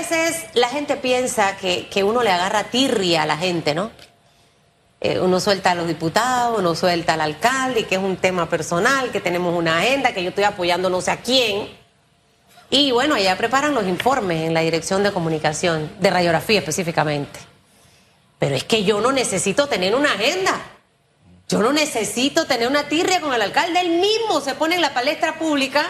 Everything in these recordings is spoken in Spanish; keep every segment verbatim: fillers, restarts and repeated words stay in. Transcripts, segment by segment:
veces la gente piensa que, que uno le agarra tirria a la gente, ¿no? Eh, uno suelta a los diputados, uno suelta al alcalde, que es un tema personal, que tenemos una agenda, que yo estoy apoyando no sé a quién. Y bueno, allá preparan los informes en la dirección de comunicación, de radiografía específicamente. Pero es que yo no necesito tener una agenda. Yo no necesito tener una tirria con el alcalde. Él mismo se pone en la palestra pública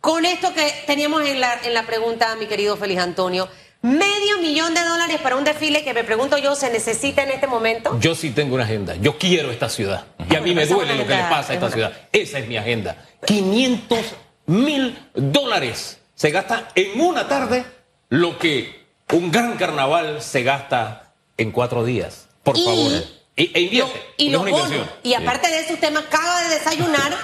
con esto que teníamos en la, en la pregunta, mi querido Félix Antonio. Medio millón de dólares para un desfile que me pregunto yo, ¿se necesita en este momento? Yo sí tengo una agenda. Yo quiero esta ciudad. Y a mí me duele lo que le pasa a esta ciudad. Esa es mi agenda. quinientos mil dólares se gasta en una tarde lo que un gran carnaval se gasta en cuatro días. Por favor. E, e invierte. Lo, y los bonos. Y aparte de eso, usted me acaba de desayunar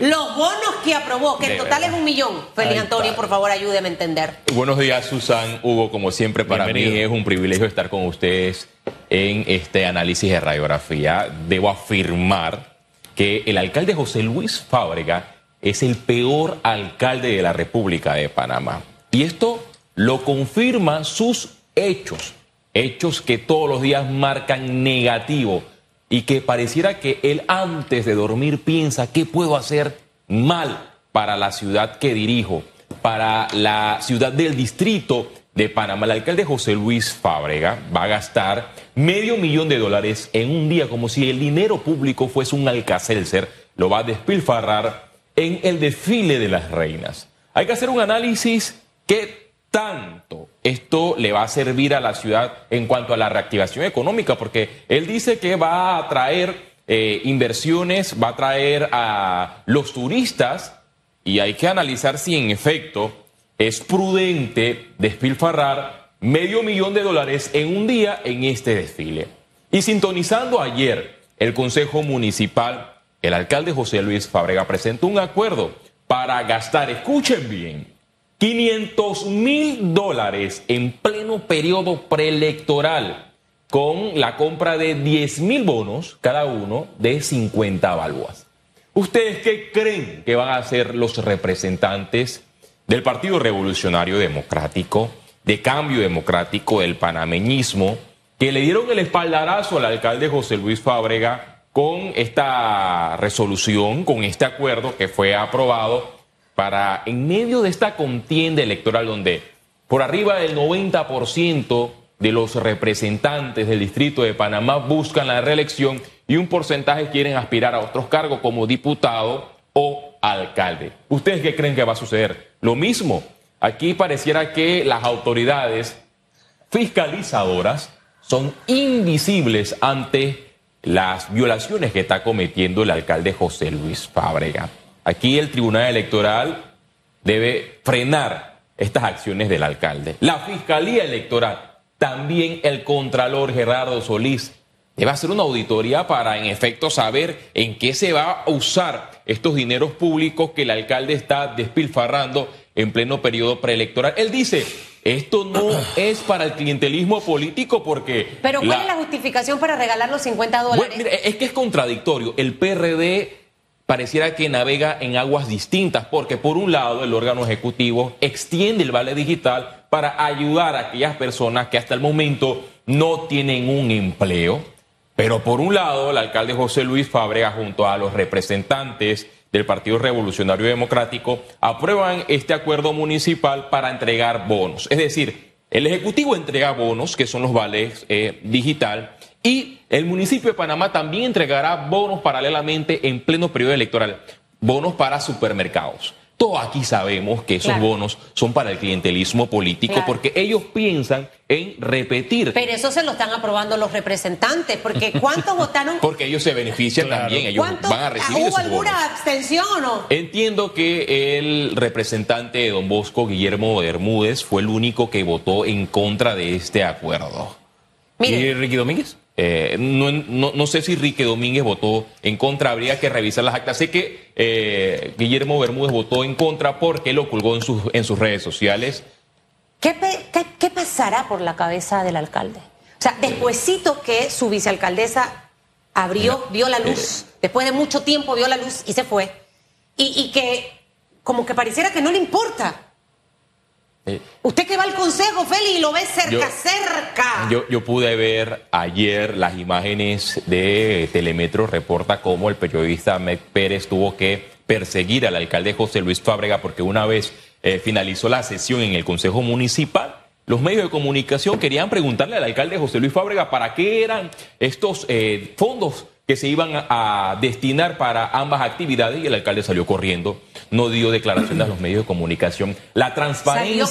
los bonos que aprobó, que en total es un millón. Feliz Antonio, por favor, ayúdeme a entender. Buenos días, Susan, Hugo, como siempre, para Bienvenido. Mí es un privilegio estar con ustedes en este análisis de radiografía. Debo afirmar que el alcalde José Luis Fábrega es el peor alcalde de la República de Panamá. Y esto lo confirman sus hechos. Hechos que todos los días marcan negativo y que pareciera que él antes de dormir piensa qué puedo hacer mal para la ciudad que dirijo, para la ciudad del distrito de Panamá. El alcalde José Luis Fábrega va a gastar medio millón de dólares en un día como si el dinero público fuese un Alka-Seltzer. Lo va a despilfarrar en el desfile de las reinas. Hay que hacer un análisis que tanto esto le va a servir a la ciudad en cuanto a la reactivación económica, porque él dice que va a traer eh, inversiones, va a traer a los turistas, y hay que analizar si en efecto es prudente despilfarrar medio millón de dólares en un día en este desfile. Y sintonizando ayer el Consejo Municipal, el alcalde José Luis Fábrega presentó un acuerdo para gastar, escuchen bien, quinientos mil dólares en pleno periodo preelectoral con la compra de diez mil bonos, cada uno de cincuenta balboas. ¿Ustedes qué creen que van a hacer los representantes del Partido Revolucionario Democrático, de Cambio Democrático, del Panameñismo, que le dieron el espaldarazo al alcalde José Luis Fábrega con esta resolución, con este acuerdo que fue aprobado para, en medio de esta contienda electoral donde por arriba del noventa por ciento de los representantes del Distrito de Panamá buscan la reelección y un porcentaje quieren aspirar a otros cargos como diputado o alcalde? ¿Ustedes qué creen que va a suceder? Lo mismo, aquí pareciera que las autoridades fiscalizadoras son invisibles ante las violaciones que está cometiendo el alcalde José Luis Fábrega. Aquí el Tribunal Electoral debe frenar estas acciones del alcalde. La Fiscalía Electoral, también el Contralor Gerardo Solís, debe hacer una auditoría para, en efecto, saber en qué se va a usar estos dineros públicos que el alcalde está despilfarrando en pleno periodo preelectoral. Él dice, esto no es para el clientelismo político porque... ¿Pero cuál la... es la justificación para regalar los cincuenta dólares? Bueno, mira, es que es contradictorio. El P R D... pareciera que navega en aguas distintas porque, por un lado, el órgano ejecutivo extiende el vale digital para ayudar a aquellas personas que hasta el momento no tienen un empleo. Pero, por un lado, el alcalde José Luis Fábrega, junto a los representantes del Partido Revolucionario Democrático, aprueban este acuerdo municipal para entregar bonos. Es decir, el ejecutivo entrega bonos, que son los vales eh, digital, y el municipio de Panamá también entregará bonos paralelamente en pleno periodo electoral, bonos para supermercados. Todos aquí sabemos que esos claro. bonos son para el clientelismo político claro. porque ellos piensan en repetir. Pero eso se lo están aprobando los representantes, porque ¿cuántos votaron? Porque ellos se benefician claro. también, ellos van a recibir esos bonos. ¿Hubo alguna abstención o no? Entiendo que el representante de Don Bosco, Guillermo de Bermúdez, fue el único que votó en contra de este acuerdo. Miren. ¿Y Ricky Domínguez? Eh, no, no, no sé si Ricky Domínguez votó en contra, habría que revisar las actas. Sé que eh, Guillermo Bermúdez votó en contra porque lo colgó en sus, en sus redes sociales. ¿Qué, qué, qué pasará por la cabeza del alcalde? O sea, despuesito que su vicealcaldesa abrió, vio la luz, después de mucho tiempo vio la luz y se fue, y, y que como que pareciera que no le importa. Eh, Usted que va al consejo, Feli, y lo ve cerca, yo, cerca. Yo, yo pude ver ayer las imágenes de Telemetro, reporta cómo el periodista Mac Pérez tuvo que perseguir al alcalde José Luis Fábrega porque una vez eh, finalizó la sesión en el consejo municipal, los medios de comunicación querían preguntarle al alcalde José Luis Fábrega para qué eran estos eh, fondos que se iban a destinar para ambas actividades, y el alcalde salió corriendo, no dio declaraciones a los medios de comunicación. La transparencia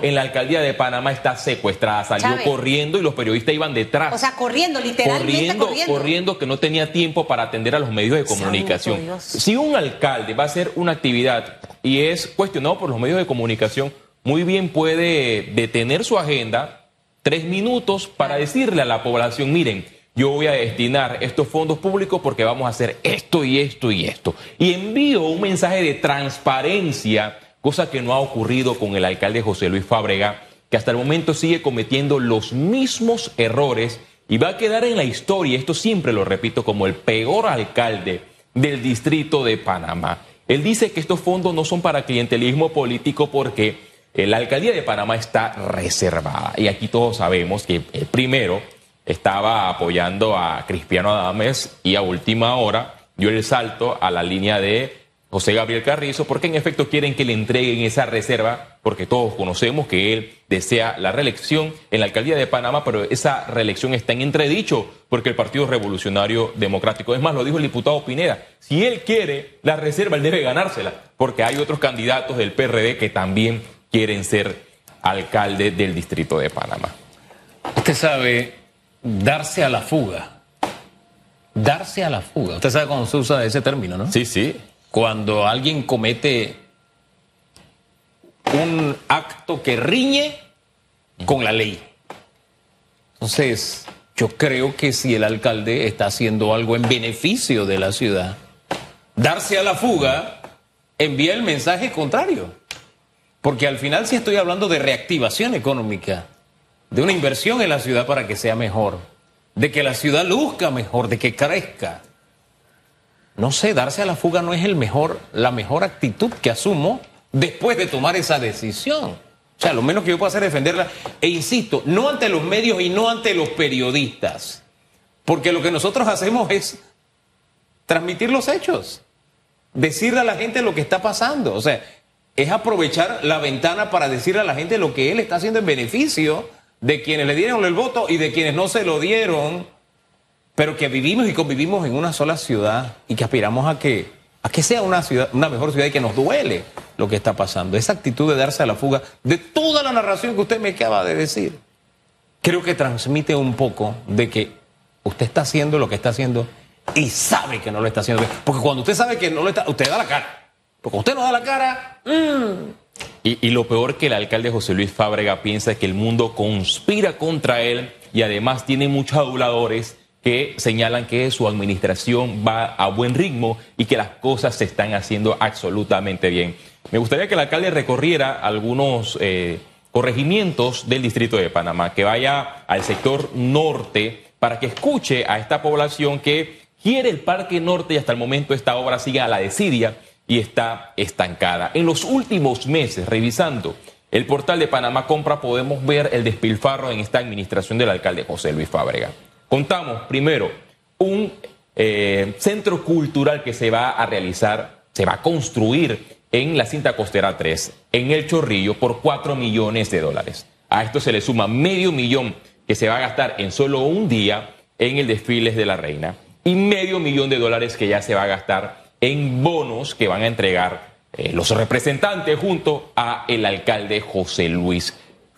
en la alcaldía de Panamá está secuestrada, salió Chávez. corriendo y los periodistas iban detrás. O sea, corriendo, literalmente corriendo. Corriendo, corriendo que no tenía tiempo para atender a los medios de comunicación. Santo Dios. Si un alcalde va a hacer una actividad y es cuestionado por los medios de comunicación, muy bien puede detener su agenda tres minutos para decirle a la población, miren, yo voy a destinar estos fondos públicos porque vamos a hacer esto y esto y esto. Y envío un mensaje de transparencia, cosa que no ha ocurrido con el alcalde José Luis Fábrega, que hasta el momento sigue cometiendo los mismos errores y va a quedar en la historia, esto siempre lo repito, como el peor alcalde del Distrito de Panamá. Él dice que estos fondos no son para clientelismo político porque la alcaldía de Panamá está reservada. Y aquí todos sabemos que el primero estaba apoyando a Cristiano Adames y a última hora dio el salto a la línea de José Gabriel Carrizo porque en efecto quieren que le entreguen esa reserva porque todos conocemos que él desea la reelección en la alcaldía de Panamá, pero esa reelección está en entredicho porque el Partido Revolucionario Democrático, es más, lo dijo el diputado Pineda, si él quiere la reserva él debe ganársela porque hay otros candidatos del P R D que también quieren ser alcalde del Distrito de Panamá. Usted sabe, darse a la fuga. Darse a la fuga. Usted sabe cómo se usa ese término, ¿no? Sí, sí. Cuando alguien comete un acto que riñe con la ley. Entonces, yo creo que si el alcalde está haciendo algo en beneficio de la ciudad, darse a la fuga envía el mensaje contrario. Porque al final sí estoy hablando de reactivación económica, de una inversión en la ciudad para que sea mejor, de que la ciudad luzca mejor, de que crezca. No sé, darse a la fuga no es el mejor, la mejor actitud que asumo después de tomar esa decisión. O sea, lo menos que yo puedo hacer es defenderla. E insisto, no ante los medios y no ante los periodistas, porque lo que nosotros hacemos es transmitir los hechos, decirle a la gente lo que está pasando. O sea, es aprovechar la ventana para decirle a la gente lo que él está haciendo en beneficio de quienes le dieron el voto y de quienes no se lo dieron, pero que vivimos y convivimos en una sola ciudad y que aspiramos a que, a que sea una ciudad, una mejor ciudad y que nos duele lo que está pasando. Esa actitud de darse a la fuga de toda la narración que usted me acaba de decir, creo que transmite un poco de que usted está haciendo lo que está haciendo y sabe que no lo está haciendo bien. Porque cuando usted sabe que no lo está, usted da la cara. Porque usted no da la cara... Mmm, Y, y lo peor que el alcalde José Luis Fábrega piensa es que el mundo conspira contra él y además tiene muchos aduladores que señalan que su administración va a buen ritmo y que las cosas se están haciendo absolutamente bien. Me gustaría que el alcalde recorriera algunos eh, corregimientos del Distrito de Panamá, que vaya al sector norte para que escuche a esta población que quiere el Parque Norte y hasta el momento esta obra sigue a la desidia y está estancada. En los últimos meses, revisando el portal de Panamá Compra, podemos ver el despilfarro en esta administración del alcalde José Luis Fábrega. Contamos, primero, un eh, centro cultural que se va a realizar, se va a construir en la Cinta Costera tres, en el Chorrillo, por cuatro millones de dólares. A esto se le suma medio millón que se va a gastar en solo un día en el desfile de la reina y medio millón de dólares que ya se va a gastar en bonos que van a entregar eh, los representantes junto a el alcalde José Luis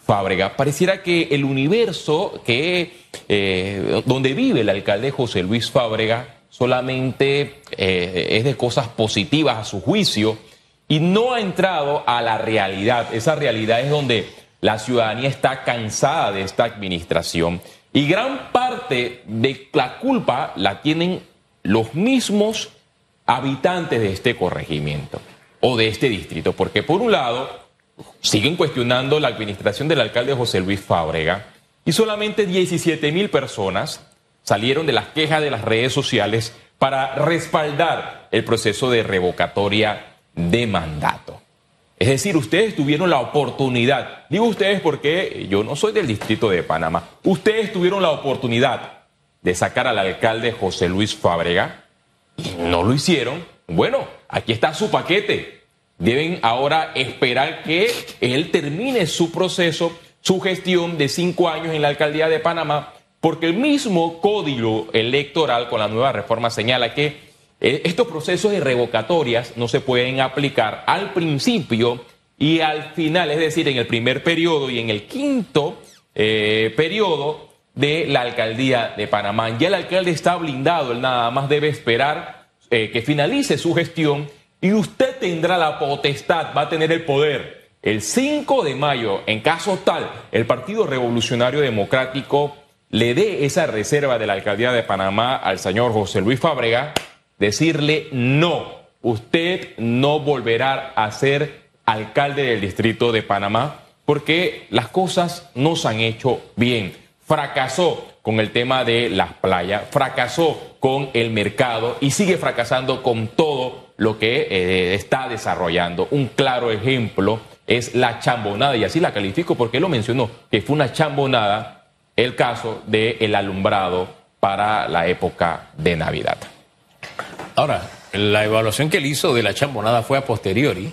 Fábrega. Pareciera que el universo que eh, donde vive el alcalde José Luis Fábrega solamente eh, es de cosas positivas a su juicio y no ha entrado a la realidad. Esa realidad es donde la ciudadanía está cansada de esta administración y gran parte de la culpa la tienen los mismos habitantes de este corregimiento o de este distrito, porque por un lado siguen cuestionando la administración del alcalde José Luis Fábrega y solamente diecisiete mil personas salieron de las quejas de las redes sociales para respaldar el proceso de revocatoria de mandato. Es decir, ustedes tuvieron la oportunidad, digo ustedes porque yo no soy del Distrito de Panamá, ustedes tuvieron la oportunidad de sacar al alcalde José Luis Fábrega y no lo hicieron. Bueno, aquí está su paquete. Deben ahora esperar que él termine su proceso, su gestión de cinco años en la alcaldía de Panamá, porque el mismo código electoral con la nueva reforma señala que estos procesos de revocatorias no se pueden aplicar al principio y al final, es decir, en el primer periodo y en el quinto eh, periodo de la alcaldía de Panamá. Ya el alcalde está blindado, él nada más debe esperar eh, que finalice su gestión y usted tendrá la potestad, va a tener el poder. El cinco de mayo, en caso tal, el Partido Revolucionario Democrático le dé esa reserva de la alcaldía de Panamá al señor José Luis Fábrega, decirle no, usted no volverá a ser alcalde del Distrito de Panamá porque las cosas no se han hecho bien. Fracasó con el tema de las playas, fracasó con el mercado y sigue fracasando con todo lo que eh, está desarrollando. Un claro ejemplo es la chambonada, y así la califico porque lo mencionó, que fue una chambonada el caso del alumbrado para la época de Navidad. Ahora, la evaluación que él hizo de la chambonada fue a posteriori.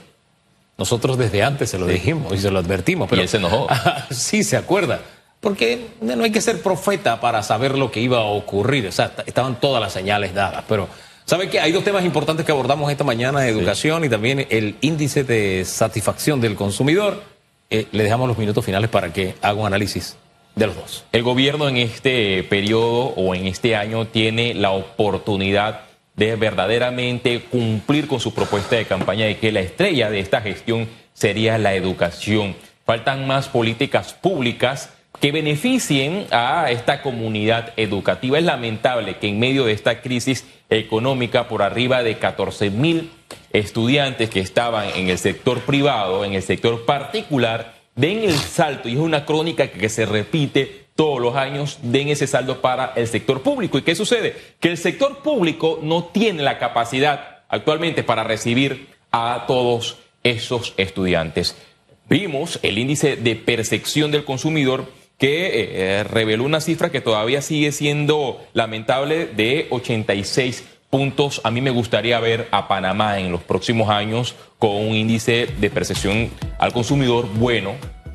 Nosotros desde antes se lo sí. dijimos y se lo advertimos. Pero y él se enojó. Sí, se acuerda. Porque no hay que ser profeta para saber lo que iba a ocurrir. O sea, estaban todas las señales dadas. Pero, ¿sabe qué? Hay dos temas importantes que abordamos esta mañana, educación sí. y también el índice de satisfacción del consumidor. Eh, le dejamos los minutos finales para que haga un análisis de los dos. El gobierno en este periodo o en este año tiene la oportunidad de verdaderamente cumplir con su propuesta de campaña de que la estrella de esta gestión sería la educación. Faltan más políticas públicas que beneficien a esta comunidad educativa. Es lamentable que en medio de esta crisis económica por arriba de catorce mil estudiantes que estaban en el sector privado, en el sector particular, den el salto, y es una crónica que se repite todos los años, den ese saldo para el sector público. ¿Y qué sucede? Que el sector público no tiene la capacidad actualmente para recibir a todos esos estudiantes. Vimos el índice de percepción del consumidor que eh, reveló una cifra que todavía sigue siendo lamentable de ochenta y seis puntos. A mí me gustaría ver a Panamá en los próximos años con un índice de percepción al consumidor bueno,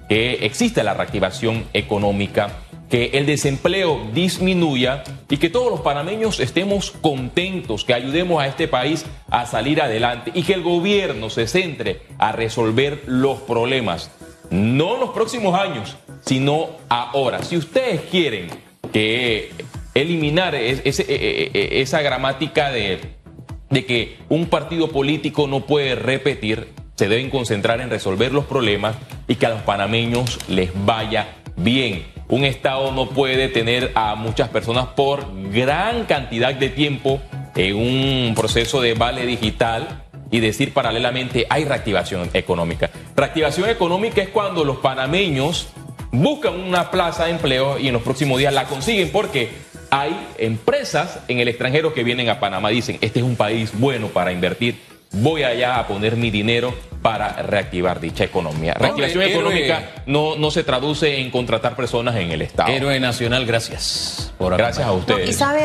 que exista la reactivación económica, que el desempleo disminuya y que todos los panameños estemos contentos, que ayudemos a este país a salir adelante y que el gobierno se centre a resolver los problemas, no en los próximos años, sino ahora. Si ustedes quieren que eliminar ese, esa gramática de, de que un partido político no puede repetir, se deben concentrar en resolver los problemas y que a los panameños les vaya bien. Un Estado no puede tener a muchas personas por gran cantidad de tiempo en un proceso de vale digital y decir paralelamente hay reactivación económica. Reactivación económica es cuando los panameños buscan una plaza de empleo y en los próximos días la consiguen porque hay empresas en el extranjero que vienen a Panamá, dicen, este es un país bueno para invertir. Voy allá a poner mi dinero para reactivar dicha economía. Reactivación no, económica no, no se traduce en contratar personas en el Estado. Héroe nacional, gracias. Por gracias a ustedes. No,